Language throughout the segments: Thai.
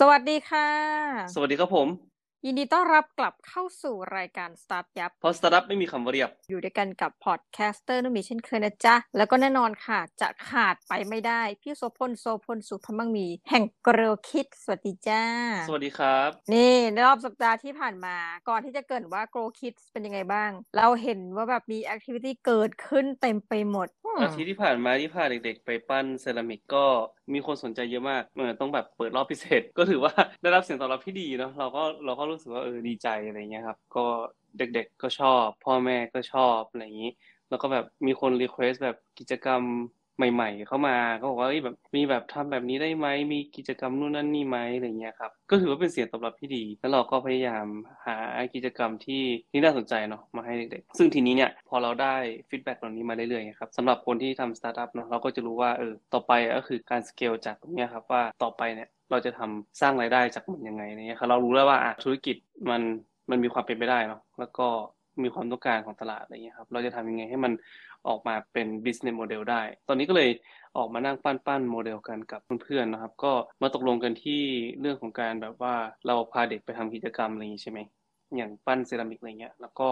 สวัสดีค่ะสวัสดีครับผมยินดีต้อนรับกลับเข้าสู่รายการ StartYup เพราะ StartYup ไม่มีคำว่าเรียบอยู่ด้วยกันกับพอดแคสเตอร์นุ่มมีเช่นเคยนะจ๊ะแล้วก็แน่นอนค่ะจะขาดไปไม่ได้พี่โสพลสุพมั่งมีแห่ง Grow Kids สวัสดีจ้าสวัสดีครับนี่ในรอบสัปดาห์ที่ผ่านมาก่อนที่จะเกิดว่า Grow Kids เป็นยังไงบ้างเราเห็นว่าแบบมีแอคทิวิตี้เกิดขึ้นเต็มไปหมดอาทิตย์ที่ผ่านมาที่พาเด็กๆไปปั้นเซรามิกก็มีคนสนใจเยอะมากต้องแบบเปิดรอบพิเศษก็ถือว่าได้รับเสียงตอบรับที่ดีเนาะเราก็รู้สึกว่าดีใจอะไรเงี้ยครับก็เด็กๆก็ชอบพ่อแม่ก็ชอบอะไรอย่างนี้แล้วก็แบบมีคนรีเควสต์แบบกิจกรรมใหม่ๆเข้ามาก็บอกว่าแบบมีแบบทำแบบนี้ได้ไหมมีกิจกรรมนู่นนั่นนี่ไหมอะไรเงี้ยครับก็ถือว่าเป็นเสียงตอบรับที่ดีแล้วเราก็พยายามหากิจกรรมที่น่าสนใจเนาะมาให้เด็กๆซึ่งทีนี้เนี่ยพอเราได้ฟีดแบ็กเหล่านี้มาเรื่อยๆครับสำหรับคนที่ทำสตาร์ทอัพเนาะเราก็จะรู้ว่าต่อไปก็คือการสเกลจากตรงเนี้ยครับว่าต่อไปเนี่ยเราจะทำสร้างรายได้จากมันยังไงเนี่ยครับเรารู้แล้วว่าธุรกิจมันมีความเป็นไปได้เนาะแล้วก็มีความต้องการของตลาดอะไรเงี้ยครับเราจะทำยังไงให้มันออกมาเป็น business model ได้ตอนนี้ก็เลยออกมานั่งปั้นโมเดลกันกับเพื่อนๆนะครับก็มาตกลงกันที่เรื่องของการแบบว่าเราพาเด็กไปทำกิจกรรมอะไรอย่างนี้ใช่ไหมอย่างปั้นเซรามิกอะไรเงี้ยแล้วก็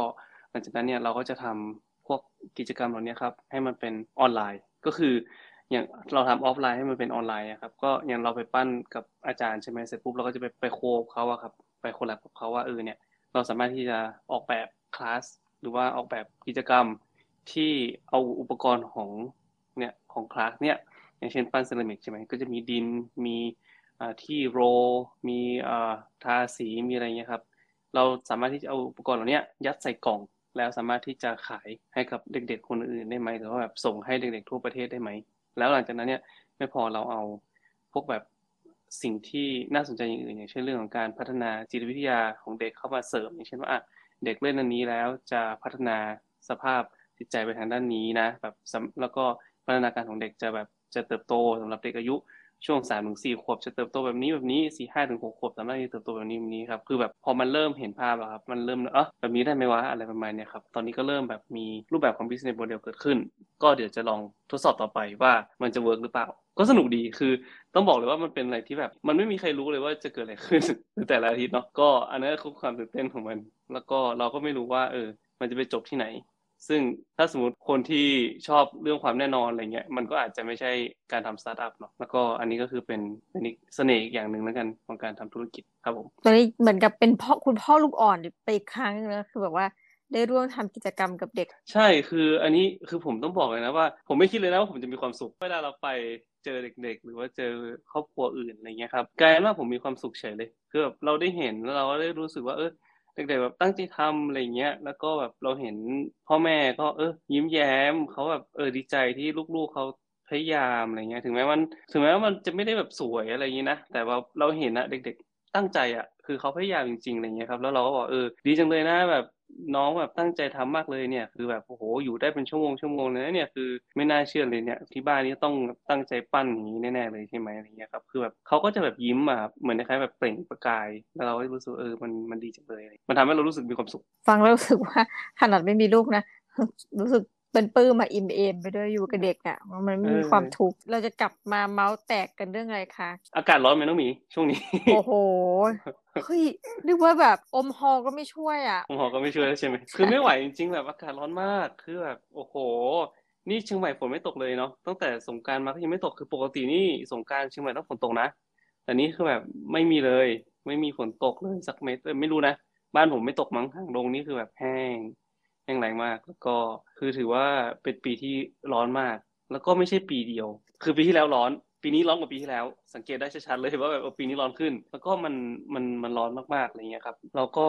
หลังจากนั้นเนี่ยเราก็จะทำพวกกิจกรรมเหล่านี้ครับให้มันเป็นออนไลน์ก็คืออย่างเราทำออฟไลน์ให้มันเป็นออนไลน์ครับก็อย่างเราไปปั้นกับอาจารย์ใช่ไหมเสร็จปุ๊บเราก็จะไปโคบเขาครับไปโคแลบกับเขาว่าเนี่ยเราสามารถที่จะออกแบบคลาสหรือว่าออกแบบกิจกรรมที่เอาอุปกรณ์ของของคลาสเนี่ยอย่างเช่นปั้นเซรามิกใช่ไหมก็จะมีดินมีที่โรมีทาสีมีอะไรเงี้ยครับเราสามารถที่จะเอาอุปกรณ์เหล่านี้ยัดใส่กล่องแล้วสามารถที่จะขายให้กับเด็กๆคนอื่นได้ไหมหรือว่าแบบส่งให้เด็กๆทั่วประเทศได้ไหมแล้วหลังจากนั้นเนี่ยไม่พอเราเอาพวกแบบสิ่งที่น่าสนใจอย่างอื่นอย่างเช่นเรื่องของการพัฒนาจิตวิทยาของเด็กเข้ามาเสริมอย่างเช่นว่าเด็กเล่นอันนี้แล้วจะพัฒนาสภาพจิตใจไปทางด้านนี้นะแบบแล้วก็พัฒนาการของเด็กจะแบบจะเติบโตสำหรับเด็กอายุช่วง 3-4 ขวบจะเติบโตแบบนี้4 5-6 ขวบสามารถที่จะเติบโตแบบนี้ครับคือแบบพอมันเริ่มเห็นภาพแล้วครับมันเริ่มแบบนี้ได้ไหมวะอะไรประมาณนี้ครับตอนนี้ก็เริ่มแบบมีรูปแบบของ business model เกิดขึ้นก็เดี๋ยวจะลองทดสอบต่อไปว่ามันจะเวิร์กหรือเปล่าก็สนุกดีคือต้องบอกเลยว่ามันเป็นอะไรที่แบบมันไม่มีใครรู้เลยว่าจะเกิดอะไรขึ้นแต่ละอาทิตย์เนาะก็อันนั้นคือความตื่นเต้นของมันแล้วก็เราก็ไม่รู้ว่ามันจะไปจบที่ไหนซึ่งถ้าสมมติคนที่ชอบเรื่องความแน่นอนอะไรเงี้ยมันก็อาจจะไม่ใช่การทำสตาร์ทอัพเนาะแล้วก็อันนี้ก็คือเป็นเสน่ห์อีกอย่างหนึ่งแล้วกันของการทำธุรกิจครับผมตอนนี้เหมือนกับเป็นพ่อคุณพ่อลูกอ่อนไปอีกครั้งนึงนะคือแบบว่าได้ร่วมทำกิจกรรมกับเด็กใช่คืออันนี้คือผมต้องบอกเลยนะว่าผมไม่คิดเลยนะว่าผมจะมีความสุขเวลาเราไปเจอเด็กๆหรือว่าเจอครอบครัวอื่นอะไรเงี้ยครับกลายเป็นว่าผมมีความสุขเฉยเลยคือแบบเราได้เห็นแล้วเราก็ได้รู้สึกว่าเด็กๆแบบตั้งใจทำอะไรเงี้ยแล้วก็แบบเราเห็นพ่อแม่ก็ยิ้มแย้มเขาแบบดีใจที่ลูกๆเขาพยายามอะไรเงี้ยถึงแม้ว่ามันจะไม่ได้แบบสวยอะไรอย่างงี้นะแต่ว่าเราเห็นนะเด็กๆตั้งใจคือเขาพยายามจริงๆอะไรเงี้ยครับแล้วเราก็บอกดีจังเลยนะแบบน้องแบบตั้งใจทำมากเลยเนี่ยคือแบบโอ้โหอยู่ได้เป็นชั่วโมงเลยนะเนี่ยคือไม่น่าเชื่อเลยเนี่ยที่บ้านนี้ต้องตั้งใจปั้นอย่างนี้แน่ๆเลยใช่ไหมอะไรเงี้ยครับคือแบบเขาก็จะแบบยิ้มเหมือนคล้ายๆแบบเปล่งประกายแล้วเราก็รู้สึกมันดีจังเลยมันทำให้เรารู้สึกมีความสุขฟังแล้วรู้สึกว่าขนาดไม่มีลูกนะรู้สึกเป็นปื้มอิ่มเอมไปด้วยอยู่กับเด็กมันไม่มีความทุกข์เราจะกลับมาเมาส์แตกกันเรื่องอะไรคะอากาศร้อนไหมน้องหมีช่วงนี้โอ้โหเฮ้ยนึกว่าแบบอมฮอก็ไม่ช่วยอมฮอก็ไม่ช่วยใช่ไหมคือไม่ไหวจริงๆแบบอากาศร้อนมากคือแบบโอ้โหนี่เชียงใหม่ฝนไม่ตกเลยเนาะตั้งแต่สงกรานต์มาก็ยังไม่ตกคือปกตินี่สงกรานต์เชียงใหม่ต้องฝนตกนะแต่นี่คือแบบไม่มีเลยไม่มีฝนตกเลยสักเม็ดไม่รู้นะบ้านผมไม่ตกมั้งทางลงนี่คือแบบแห้งแรงมากแล้วก็คือถือว่าเป็นปีที่ร้อนมากแล้วก็ไม่ใช่ปีเดียวคือปีที่แล้วร้อนปีนี้ร้อนกว่าปีที่แล้วสังเกตได้ชัดๆเลยว่าแบบปีนี้ร้อนขึ้นแล้วก็มันร้อนมากๆอะไรเงี้ยครับเราก็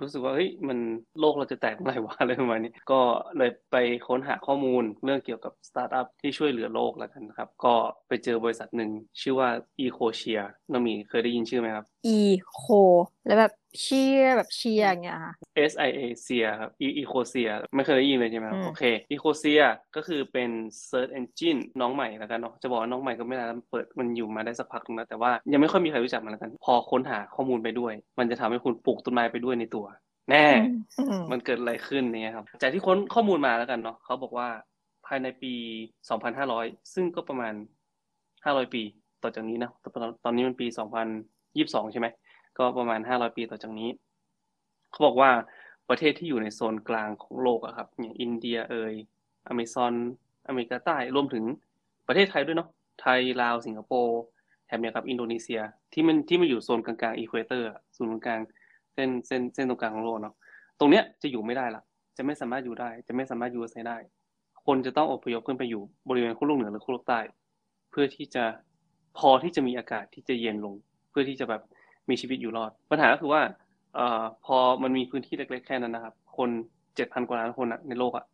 รู้สึกว่าเฮ้ยมันโลกเราจะแตกเมื่อไหร่วะอะไรประมาณนี้ก็เลยไปค้นหาข้อมูลเรื่องเกี่ยวกับสตาร์ทอัพที่ช่วยเหลือโลกแล้วกันครับก็ไปเจอบริษัทหนึ่งชื่อว่า Ecosia น้องมีเคยได้ยินชื่อไหมครับ Eco แล้วแบบเชียแบบเชียอย่างเงี้ยค่ะ SIA ครับ Ecosia ไม่เคยได้ยินเลยใช่ไหมครับโอเค Ecosia ก็คือเป็น Search Engine น้องใหม่แล้วกันเนาะจะบอกว่าน้องใหม่ก็ไม่นานเปิดมันอยู่มาได้สักพักนึงแล้วแต่ว่ายังไม่ค่อยมีใครรู้จักมันแล้วกันพอค้นหาข้อมูลไปด้วยมันจะทำให้คุณปลูกต้นไม้ไปด้วยในตัวแน่มันเกิดอะไรขึ้นเนี่ยครับจากที่ค้นข้อมูลมาแล้วกันเนาะเขาบอกว่าภายในปี 2500 ซึ่งก็ประมาณ500 ปีต่อจากนี้นะตอนนี้มันปี 2000 22ใช่ไหมก็ประมาณ500ปีต่อจากนี้เขาบอกว่าประเทศที่อยู่ในโซนกลางของโลกอะครับอย่างอินเดียเอ่ยอเมซอนอเมริกาใต้รวมถึงประเทศไทยด้วยเนาะไทยลาวสิงคโปร์แถบเนี่ยครับอินโดนีเซียที่มันอยู่โซนกลางๆอีควอเตอร์ศูนย์กลางเส้นตรงกลางของโลกเนาะตรงเนี้ยจะอยู่ไม่ได้ละจะไม่สามารถอยู่ได้จะไม่สามารถอยู่อาศัยได้คนจะต้องอพยพขึ้นไปอยู่บริเวณขั้วโลกเหนือหรือขั้วโลกใต้เพื่อที่จะพอที่จะมีอากาศที่จะเย็นลงเพื่อที่จะแบบมีชีวิตอยู่รอดปัญหาก็คือว่าพอมันมีพื้นที่เล็กๆแค่นั้นนะครับคน 7,000 กว่าล้านคนในโลกอ่ะ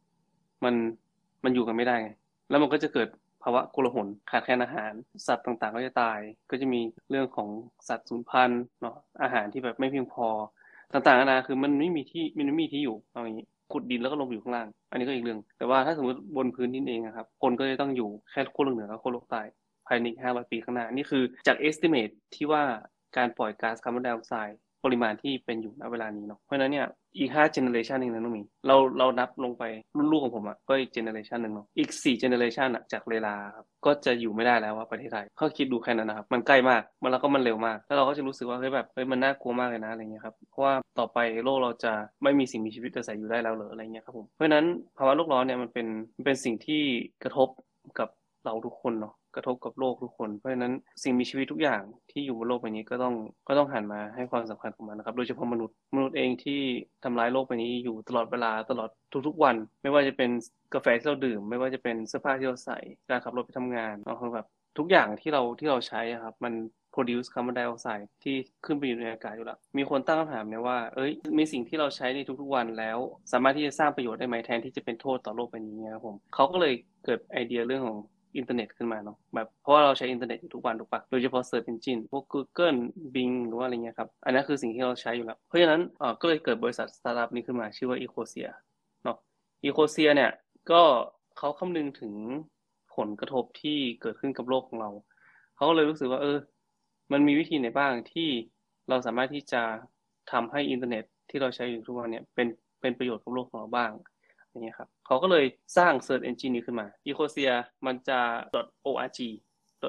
มันอยู่กันไม่ได้ไงแล้วมันก็จะเกิดภาวะโกลาหลขาดแคลนอาหารสัตว์ต่างๆก็จะตายก็จะมีเรื่องของสัตว์สูญพันธุ์เนาะอาหารที่แบบไม่เพียงพอต่างๆนานาคือมันไม่มีที่อยู่เอาอย่างนี้ขุดดินแล้วก็ลงอยู่ข้างล่างอันนี้ก็อีกเรื่องแต่ว่าถ้าสมมติบนพื้นดินเองนะครับคนก็จะต้องอยู่แค่ขั้วโลกเหนือกับขั้วโลกใต้ภายใน500ปีข้างหน้านี่คือจาก estimate ที่ว่าการปล่อยก๊าซคาร์บอนไดออกไซด์ปริมาณที่เป็นอยู่ณเวลานี้เนาะเพราะฉะนั้นเนี่ยอีก5เจเนอเรชันนึงนะน้องมีเรานับลงไปรุ่นลูกของผมอ่ะก็อีกเจเนอเรชันนึงเนาะอีก4เจเนอเรชันอ่ะจากเวลาครับก็จะอยู่ไม่ได้แล้วว่าประเทศไทยเขาคิดดูแค่นั้นนะครับมันใกล้มากมันแล้วก็มันเร็วมากแล้วเราก็จะรู้สึกว่าเฮ้ยมันน่ากลัวมากเลยนะอะไรเงี้ยครับเพราะว่าต่อไปโลกเราจะไม่มีสิ่งมีชีวิตอาศัยอยู่ได้แล้วเหรออะไรเงี้ยครับผมเพราะฉะนั้นภาวะโลกร้อนเนี่ยมันเป็นสิ่งที่กระทบกับเราทุกคนเนาะกระทบกับโลกทุกคนเพราะฉะนั้นสิ่งมีชีวิตทุกอย่างที่อยู่บนโลกใบนี้ก็ต้องหันมาให้ความสำคัญกับมันนะครับโดยเฉพาะมนุษย์เองที่ทำร้ายโลกใบนี้อยู่ตลอดเวลาตลอดทุกๆวันไม่ว่าจะเป็นกาแฟที่เราดื่มไม่ว่าจะเป็นเสื้อผ้าที่เราใส่การขับรถไปทำงานเนาะแบบทุกอย่างที่เราใช้ครับมัน produce คาร์บอนไดออกไซด์ที่ขึ้นไปอยู่ในอากาศอยู่แล้วมีคนตั้งคำถามเนี่ยว่ามีสิ่งที่เราใช้ในทุกๆวันแล้วสามารถที่จะสร้างประโยชน์ได้ไหมแทนที่จะเป็นโทษต่อโลกใบนี้ครับผมเขาก็เลยเกิดไอเดียเรื่องของอินเทอร์เน็ตขึ้นมาเนาะแบบเพราะว่าเราใช้อินเทอร์เน็ตทุกวันทุกปะโดยเฉพาะ Search Engine พวก Google Bing หรือว่าอะไรเงี้ยครับอันนั้นคือสิ่งที่เราใช้อยู่แล้วเพราะฉะนั้นก็เลยเกิดบริษัท StartYup นี้ขึ้นมาชื่อว่า Ecosia เนาะ Ecosia เนี่ยก็เขาคำนึงถึงผลกระทบที่เกิดขึ้นกับโลกของเราเขาก็เลยรู้สึกว่ามันมีวิธีไหนบ้างที่เราสามารถที่จะทำให้อินเทอร์เน็ตที่เราใช้อยู่ทุกวันเนี่ยเป็นประโยชน์กับโลกของเราบ้างอย่างเงี้ยครับเขาก็เลยสร้าง Search Engine นี้ขึ้นมา Ecosia มันจะ .org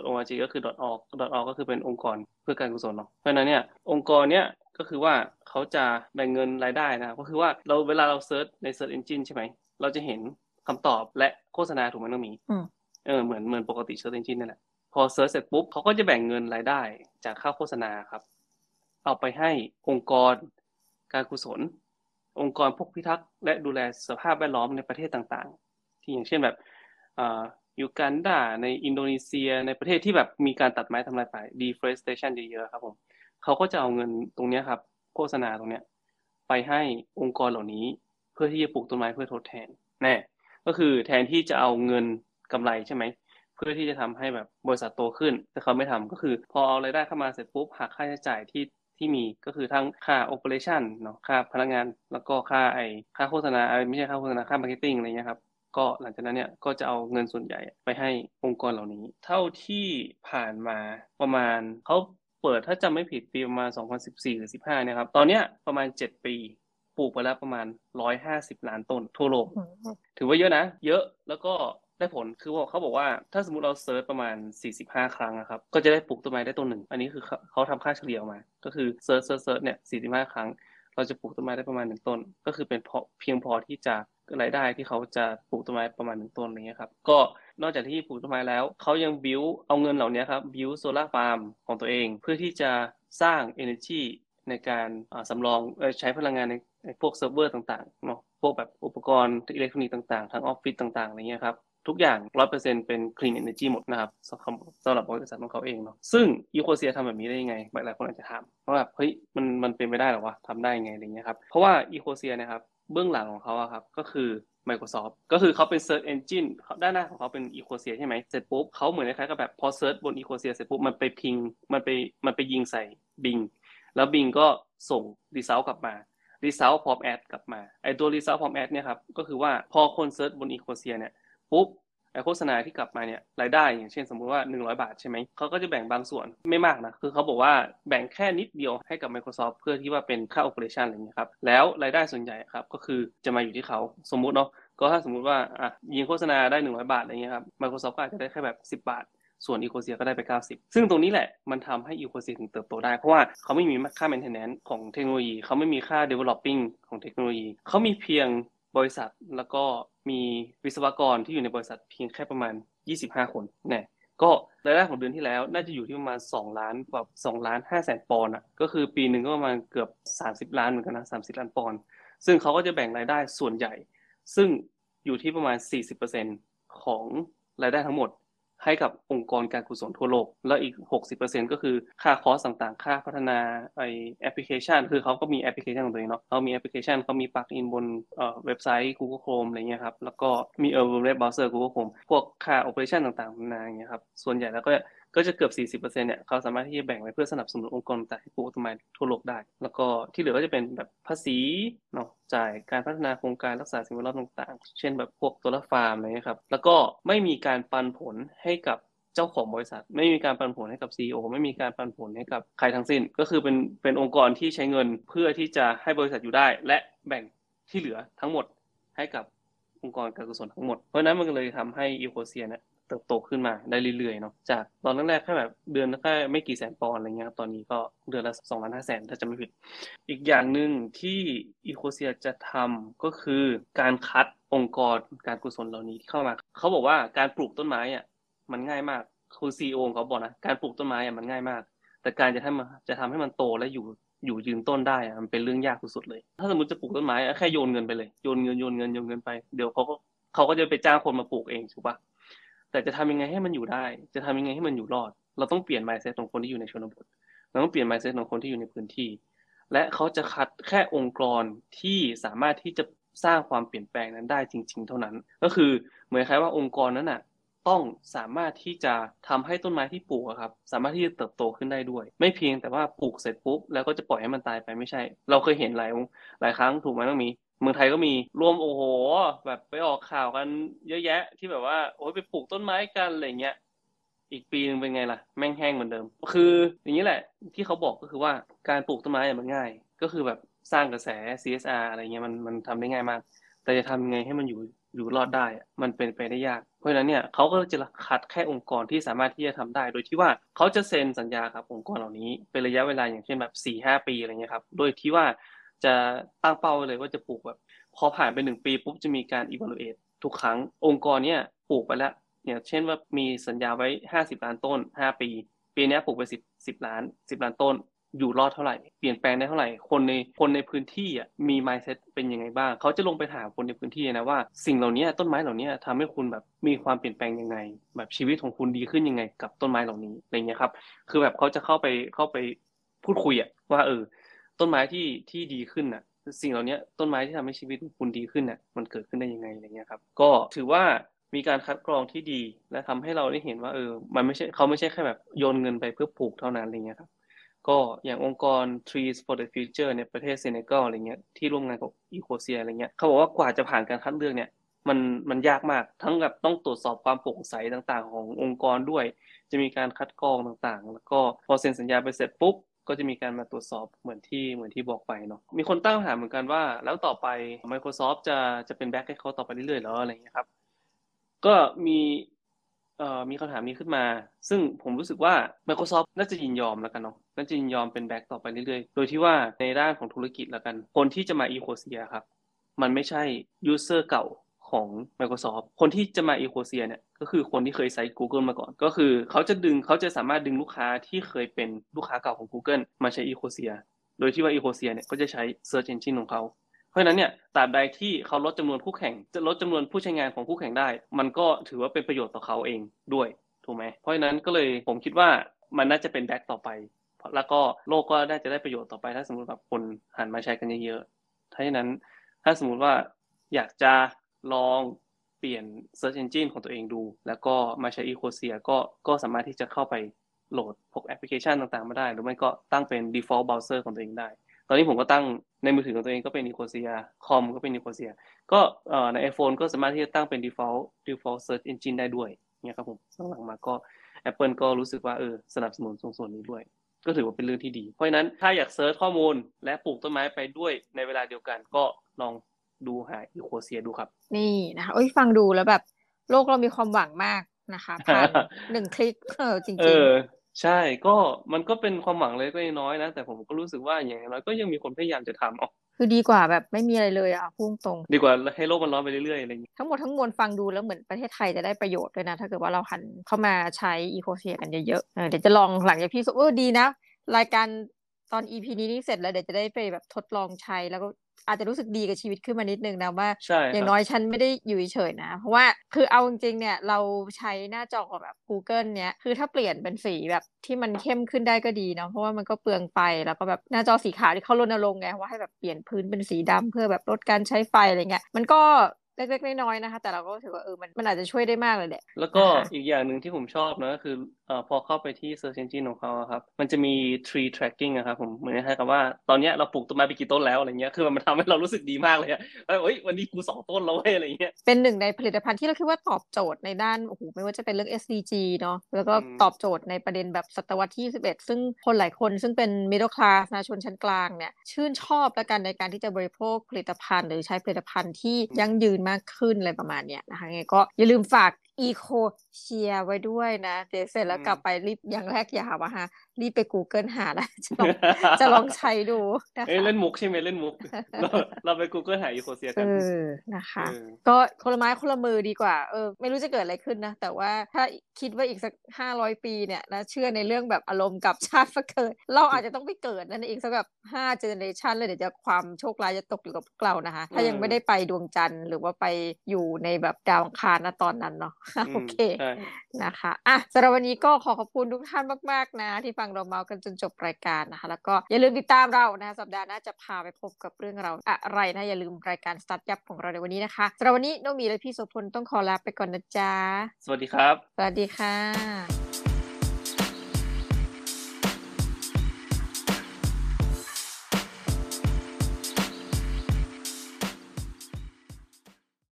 .org ก็คือ .org .org ก็คือเป็นองค์กรเพื่อการกุศลเนาะเพราะฉะนั้นเนี่ยองค์กรเนี้ยก็คือว่าเขาจะแบ่งเงินรายได้นะก็คือว่าเราเวลาเราเซิร์ชใน Search Engine ใช่ไหมเราจะเห็นคำตอบและโฆษณาถูกมั้ยน้องหมีเหมือนปกติ Search Engine นั่นแหละพอเซิร์ชเสร็จปุ๊บเขาก็จะแบ่งเงินรายได้จากค่าโฆษณาครับเอาไปให้องค์กรการกุศลองค์กรพวกพิทักษ์และดูแลสภาพแวดล้อมในประเทศต่างๆที่อย่างเช่นแบบยูกันดาในอินโดนีเซียในประเทศที่แบบมีการตัดไม้ทำลายป่า deforestation เยอะๆครับผมเขาก็จะเอาเงินตรงนี้ครับโฆษณาตรงนี้ไปให้องค์กรเหล่านี้เพื่อที่จะปลูกต้นไม้เพื่อทดแทนแน่ก็คือแทนที่จะเอาเงินกำไรใช่ไหมเพื่อที่จะทำให้แบบบริษัทโตขึ้นแต่เขาไม่ทำก็คือพอเอารายได้เข้ามาเสร็จปุ๊บหักค่าใช้จ่ายที่มีก็คือทั้งค่า operation เนาะค่าพนักงานแล้วก็ค่าโฆษณาไม่ใช่ค่าโฆษณาค่า marketing อะไรเงี้ยครับก็หลังจากนั้นเนี่ยก็จะเอาเงินส่วนใหญ่ไปให้องค์กรเหล่านี้เท่าที่ผ่านมาประมาณเขาเปิดถ้าจำไม่ผิดปีประมาณ2014หรือ15เนี่ยครับตอนเนี้ยประมาณ7ปีปลูกไปแล้วประมาณ150ล้านต้นทั่วโลกถือว่าเยอะนะเยอะแล้วก็ได้ผลคือว่าเขาบอกว่าถ้าสมมุติเราเซิร์ชประมาณ45ครั้งนะครับก็จะได้ปลูกต้นไม้ได้ต้นหนึ่งอันนี้คือเขาทำค่าเฉลี่ยออกมาก็คือเซิร์ชเนี่ย45ครั้งเราจะปลูกต้นไม้ได้ประมาณ1ต้นก็คือเป็นเพียงพอที่จะรายได้ที่เขาจะปลูกต้นไม้ประมาณ1ต้นอะไรเงี้ยครับก็นอกจากที่ปลูกต้นไม้แล้วเขายังบิวเอาเงินเหล่านี้ครับบิวโซล่าฟาร์มของตัวเองเพื่อที่จะสร้าง energy ในการสำรองใช้พลังงานในพวกเซิร์ฟเวอร์ต่างๆเนาะพวกแบบอุปกรณ์อิเล็กทรอนิกส์ต่างๆทั้งออฟฟิศต่างๆอะไรเงี้ยครับทุกอย่าง 100% เป็น clean energy หมดนะครับสำหรับบริษัทของเขาเองเนาะซึ่ง Ecosia ทำแบบนี้ได้ยังไงหลายคนอาจจะถามว่าแบบเฮ้ยมันเป็นไปได้หรอวะทำได้ยังไงอะไรเงี้ยครับเพราะว่า Ecosia นะครับเบื้องหลังของเขาอะครับก็คือ Microsoft ก็คือเขาเป็น search engine ด้านหน้าของเขาเป็น Ecosia ใช่ไหมเสร็จปุ๊บเขาเหมือนคล้ายๆกับแบบพอ search บน Ecosia เสร็จปุ๊บมันไปพิงมันไปยิงใส่ Bing แล้ว Bing ก็ส่ง result กลับมาresult พร้อม ad กลับมาไอตัว result พร้อม ad เนี่ยครับก็คือว่าพอคน search บน Ecosia เนี่ยปุ๊บไอโฆษณาที่กลับมาเนี่ยรายได้อย่างเช่นสมมุติว่า100บาทใช่ไหมเขาก็จะแบ่งบางส่วนไม่มากนะคือเขาบอกว่าแบ่งแค่นิดเดียวให้กับ Microsoft เพื่อที่ว่าเป็นค่า operation อะไรเงี้ยครับแล้วรายได้ส่วนใหญ่ครับก็คือจะมาอยู่ที่เขาสมมุติเนาะก็ถ้าสมมุติว่ายิงโฆษณาได้100บาทอะไรเงี้ยครับ Microsoft ก็อาจจะได้แค่แบบ10บาท ส่วน Ecosia ก็ได้ไป90ซึ่งตรงนี้แหละมันทำให้ Ecosia ถึงเติบโตได้เพราะว่าเขาไม่มีค่า maintenance ของเทคโนโลยีเขาไม่มีค่า developing ของเทคโนโลยีเขามีเพียงบริษัทแล้วก็มีวิศวกรที่อยู่ในบริษัทเพียงแค่ประมาณ25คนเนี่ยก็รายได้ของเดือนที่แล้วน่าจะอยู่ที่ประมาณ2.5 ล้านปอนด์อ่ะก็คือปีหนึ่งก็ประมาณเกือบ30ล้านเหมือนกันนะ30ล้านปอนด์ซึ่งเขาก็จะแบ่งรายได้ส่วนใหญ่ซึ่งอยู่ที่ประมาณ 40% ของรายได้ทั้งหมดให้กับองค์กรการกุศลทั่วโลกแล้วอีก 60% ก็คือค่าคอสต่างๆค่าพัฒนาไอ้แอปพลิเคชันคือเขาก็มีแอปพลิเคชันของตัวเองเนาะเขามีแอปพลิเคชันเขามีปลักอินบนเว็บไซต์ Google Chrome อะไรเงี้ยครับแล้วก็มีเบราว์เซอร์ Google Chrome พวกค่า operation ต่างๆนานาเงี้ยครับส่วนใหญ่แล้วก็จะเกือบ 40% เนี่ยเขาสามารถที่จะแบ่งไว้เพื่อสนับสนุนองค์กรต่างๆให้ปลูกต้นไม้ทั่วโลกได้แล้วก็ที่เหลือก็จะเป็นแบบภาษีเนาะจ่ายการพัฒนาโครงการรักษาสิ่งแวดล้อมต่างๆเช่นแบบพวกโซล่าฟาร์มอะไรเงี้ยครับแล้วก็ไม่มีการปันผลให้กับเจ้าของบริษัทไม่มีการปันผลให้กับ CEO ไม่มีการปันผลให้กับใครทั้งสิ้นก็คือเป็นองค์กรที่ใช้เงินเพื่อที่จะให้บริษัทอยู่ได้และแบ่งที่เหลือทั้งหมดให้กับองค์กรการกุศลทั้งหมดเพราะนั้นมันก็เลยทำให้ Ecosia เนี่ยเติบโตขึ้นมาได้เรื่อยๆเนาะจากตอนแรกๆแค่แบบเดือนละแค่ไม่กี่แสนปอนด์อะไรเงี้ยตอนนี้ก็เดือนละ 2.5 แสนถ้าจะไม่ผิดอีกอย่างนึงที่ Ecosia จะทำก็คือการคัดองค์กรการกุศลเหล่านี้เข้ามาเขาบอกว่าการปลูกต้นไม้อ่ะมันง่ายมากคุณ CEO เขาบอกนะการปลูกต้นไม้อ่ะมันง่ายมากแต่การจะทำให้มันโตและอยู่ยืนต้นได้อ่ะมันเป็นเรื่องยากสุดๆเลยถ้าสมมติจะปลูกต้นไม้แค่โยนเงินไปเลยโยนเงินไปเดี๋ยวเขาก็จะไปจ้างคนมาปลูกเองถูกปะแต่จะทำยังไงให้มันอยู่ได้จะทำยังไงให้มันอยู่รอดเราต้องเปลี่ยน mindset ของคนที่อยู่ในชนบทเราต้องเปลี่ยน mindset ของคนที่อยู่ในพื้นที่และเขาจะคัดแค่องค์กรที่สามารถที่จะสร้างความเปลี่ยนแปลงนั้นได้จริงๆเท่านั้นก็คือเหมือนคล้ายว่าองค์กรนั้นน่ะต้องสามารถที่จะทำให้ต้นไม้ที่ปลูกครับสามารถที่จะเติบโตขึ้นได้ด้วยไม่เพียงแต่ว่าปลูกเสร็จปุ๊บแล้วก็จะปล่อยให้มันตายไปไม่ใช่เราเคยเห็นหลายครั้งถูกมั้ยต้องมีเมืองไทยก็มีร่วมโอ้โหแบบไปออกข่าวกันเยอะแยะที่แบบว่าโอ้ยไปปลูกต้นไม้กันอะไรเงี้ยอีกปีนึงเป็นไงล่ะแม่งแห้งเหมือนเดิมคืออย่างนี้แหละที่เขาบอกก็คือว่าการปลูกต้นไม้มันง่ายก็คือแบบสร้างกระแส CSR อะไรเงี้ยมันทำได้ง่ายมากแต่จะทำยังไงให้มันอยู่รอดได้มันเป็นไปได้ยากเพราะฉะนั้นเนี่ยเขาก็จะคัดแค่องค์กรที่สามารถที่จะทำได้โดยที่ว่าเขาจะเซ็นสัญญากับองค์กรเหล่านี้เป็นระยะเวลาอย่างเช่นแบบ 4-5 ปีอะไรเงี้ยครับโดยที่ว่าจะตั้งเป้าเลยว่าจะปลูกแบบพอผ่านไป1ปีปุ๊บจะมีการ evaluate ทุกครั้งองค์กรเนี่ยปลูกไปแล้วเนี่ยเช่นว่ามีสัญญาไว้50ล้านต้น5ปีปีนี้ปลูกไป10ล้านต้นอยู่รอดเท่าไหร่เปลี่ยนแปลงได้เท่าไหร่คนในพื้นที่อ่ะมี mindset เป็นยังไงบ้างเขาจะลงไปถามคนในพื้นที่นะว่าสิ่งเหล่านี้ต้นไม้เหล่านี้ทำให้คุณแบบมีความเปลี่ยนแปลงยังไงแบบชีวิตของคุณดีขึ้นยังไงกับต้นไม้เหล่านี้อะไรเงี้ยครับคือแบบเขาจะเข้าไปพูดคุยอ่ะว่าต้นไม้ที่ดีขึ้นน่ะสิ่งเหล่านี้ต้นไม้ที่ทำให้ชีวิตคุณดีขึ้นน่ะมันเกิดขึ้นได้ยังไงอะไรเงี้ยครับก็ถือว่ามีการคัดกรองที่ดีและทำให้เราได้เห็นว่ามันไม่ใช่เขาไม่ใช่แค่แบบโยนเงินไปเพื่อปลูกเท่านั้นอะไรเงี้ยครับก็อย่างองค์กร Trees for the Future ในประเทศเซเนกัลอะไรเงี้ยที่ร่วมงานกับ Ecosia อะไรเงี้ยเขาบอกว่ากว่าจะผ่านการคัดเลือกเนี่ยมันยากมากทั้งกับต้องตรวจสอบความโปร่งใสต่างๆขององค์กรด้วยจะมีการคัดกรองต่างๆแล้วก็พอเซ็นสัญญาไปเสร็จปุ๊บก็จะมีการมาตรวจสอบเหมือนที่บอกไปเนาะมีคนตั้งคำถามเหมือนกันว่าแล้วต่อไป Microsoft จะเป็นแบ็คให้เขาต่อไปเรื่อยๆหรออะไรเงี้ยครับก็มีคำถามนี้ขึ้นมาซึ่งผมรู้สึกว่า Microsoft น่าจะยินยอมแล้วกันเนาะน่าจะยินยอมเป็นแบ็คต่อไปเรื่อยๆโดยที่ว่าในด้านของธุรกิจแล้วกันคนที่จะมา Ecosia ครับมันไม่ใช่ยูสเซอร์เก่าของ Microsoft คนที่จะมา Ecosia เนี่ยก็คือคนที่เคยใช้ Google มาก่อนก็คือเขาจะสามารถดึงลูกค้าที่เคยเป็นลูกค้าเก่าของ Google มาใช้ Ecosia โดยที่ว่า Ecosia เนี่ยก็จะใช้ Search Engine ของเขาเพราะฉะนั้นเนี่ยตราบใดที่เขาลดจำนวนคู่แข่งจะลดจำนวนผู้ใช้งานของคู่แข่งได้มันก็ถือว่าเป็นประโยชน์ต่อเขาเองด้วยถูกไหมเพราะฉะนั้นก็เลยผมคิดว่ามันน่าจะเป็นแบ็คต่อไปแล้วก็โลกก็น่าจะได้ประโยชน์ต่อไปถ้าสมมติแบบคนหันมาใช้กันเยอะๆถ้าอย่างนั้นถ้าสมมติว่าอยากจะลองเปลี่ยน Search Engine ของตัวเองดูแล้วก็มาใช้ Ecosia ก็สามารถที่จะเข้าไปโหลดพวกแอปพลิเคชันต่างๆมาได้หรือไม่ก็ตั้งเป็น default browser ของตัวเองได้ตอนนี้ผมก็ตั้งในมือถือของตัวเองก็เป็น Ecosia คอมก็เป็น Ecosia ก็ใน iPhone ก็สามารถที่จะตั้งเป็น default Search Engine ได้ด้วยเนี่ยครับผมหลังมาก็ Apple ก็รู้สึกว่าสนับสนุนส่วนนี้ด้วยก็ถือว่าเป็นเรื่องที่ดีเพราะฉะนั้นถ้าอยากเสิร์ชข้อมูลและปลูกต้นไม้ไปด้วยในเวลาเดียวกันก็ลองดูหาEcosiaดูครับนี่นะคะฟังดูแล้วแบบโลกเรามีความหวังมาก นะคะผ่าน1คลิกจริงๆใช่ก็มันก็เป็นความหวังเลยก็ยังน้อยนะแต่ผมก็รู้สึกว่าอย่างน้อยก็ยังมีคนพยายามจะทำคือดีกว่าแบบไม่มีอะไรเลยอ่ะพุ่งตรงดีกว่าให้โลกมันร้อนไปเรื่อยๆอะไรอย่างงี้ทั้งหมดทั้งมวลฟังดูแล้วเหมือนประเทศไทยจะได้ประโยชน์ด้วยนะถ้าเกิดว่าเราหันเข้ามาใช้อีโคเซียกันเยอะๆเดี๋ยวจะลองหลังจากพี่สุดีนะรายการตอน EP นี้เสร็จแล้วเดี๋ยวจะได้ไปแบบทดลองใช้แล้วก็อาจจะรู้สึกดีกับชีวิตขึ้นมานิดนึงนะว่าอย่างน้อยฉันไม่ได้อยู่เฉยๆนะเพราะว่าคือเอาจริงๆเนี่ยเราใช้หน้าจอของแบบ Google เนี่ยคือถ้าเปลี่ยนเป็นสีแบบที่มันเข้มขึ้นได้ก็ดีเนาะเพราะว่ามันก็เปลืองไฟแล้วก็แบบหน้าจอสีขาวที่เขารณรงค์ไงว่าให้แบบเปลี่ยนพื้นเป็นสีดำเพื่อแบบลดการใช้ไฟอะไรเงี้ยมันก็เล็กๆน้อยๆนะคะแต่เราก็ถือว่ามันอาจจะช่วยได้มากเลยแหละแล้วก็อีกอย่างนึงที่ผมชอบนะก็คือพอเข้าไปที่ search engine ของเขาครับมันจะมี tree tracking อ่ะครับผมเหมือนกับว่าตอนเนี้ยเราปลูกต้นไม้ไปกี่ต้นแล้วอะไรเงี้ยคือมันทำให้เรารู้สึกดีมากเลยอ่ะเอ้ยวันนี้กู2ต้นแล้วเว้ยอะไรเงี้ยเป็นหนึ่งในผลิตภัณฑ์ที่เราคิดว่าตอบโจทย์ในด้านไม่ว่าจะเป็นเรื่อง SDG เนาะแล้วก็ตอบโจทย์ในประเด็นแบบศตวรรษที่21ซึ่งคนหลายคนซึ่งเป็น middle class นะชนชั้นกลางเนี่ยชื่นชอบและกันในการที่จะบริโภคผลิตภัณฑ์หรือใช้ผลิตภัณฑ์ที่ยั่งยืนมากขึ้นอะไรประมาณเนี้ยนะคะไงก็อย่าลืมฝากEcosia ไว้ด้วยนะเดี๋ยวเสร็จแล้วกลับไปรีบอย่างแรกอย่าหาว่าฮะรีบไป Google หานะจะลองใช้ดูนะคะเล่นมุกใช่ไหมเล่นมุกเราไป Google หา Ecosia กันนะคะก็คนละไม้คนละมือดีกว่าไม่รู้จะเกิดอะไรขึ้นนะแต่ว่าถ้าคิดว่าอีกสัก500ปีเนี่ยนะเชื่อในเรื่องแบบอารมณ์กับชาติเกิดเราอาจจะต้องไปเกิดนั่นเองสักแบบ5เจเนเรชั่นเลยเดี๋ยวจะความโชคร้ายจะตกอยู่กับพวกเรานะคะถ้ายังไม่ได้ไปดวงจันทร์หรือว่าไปอยู่ในแบบดาวอังคารณตอนนั้นเนาะโอเคนะคะอ่ะสำหรับวันนี้ก็ขอขอบคุณทุกท่านมากๆนะที่ฟังเราเมากันจนจบรายการนะคะแล้วก็อย่าลืมติดตามเรานะสัปดาห์หน้าจะพาไปพบกับเรื่องเราอะไรนะอย่าลืมรายการ StartYup ของเราในวันนี้นะคะสำหรับวันนี้โนมีและพี่โสพลต้องขอลาไปก่อนนะจ๊ะสวัสดีครับสวัสดีค่ะ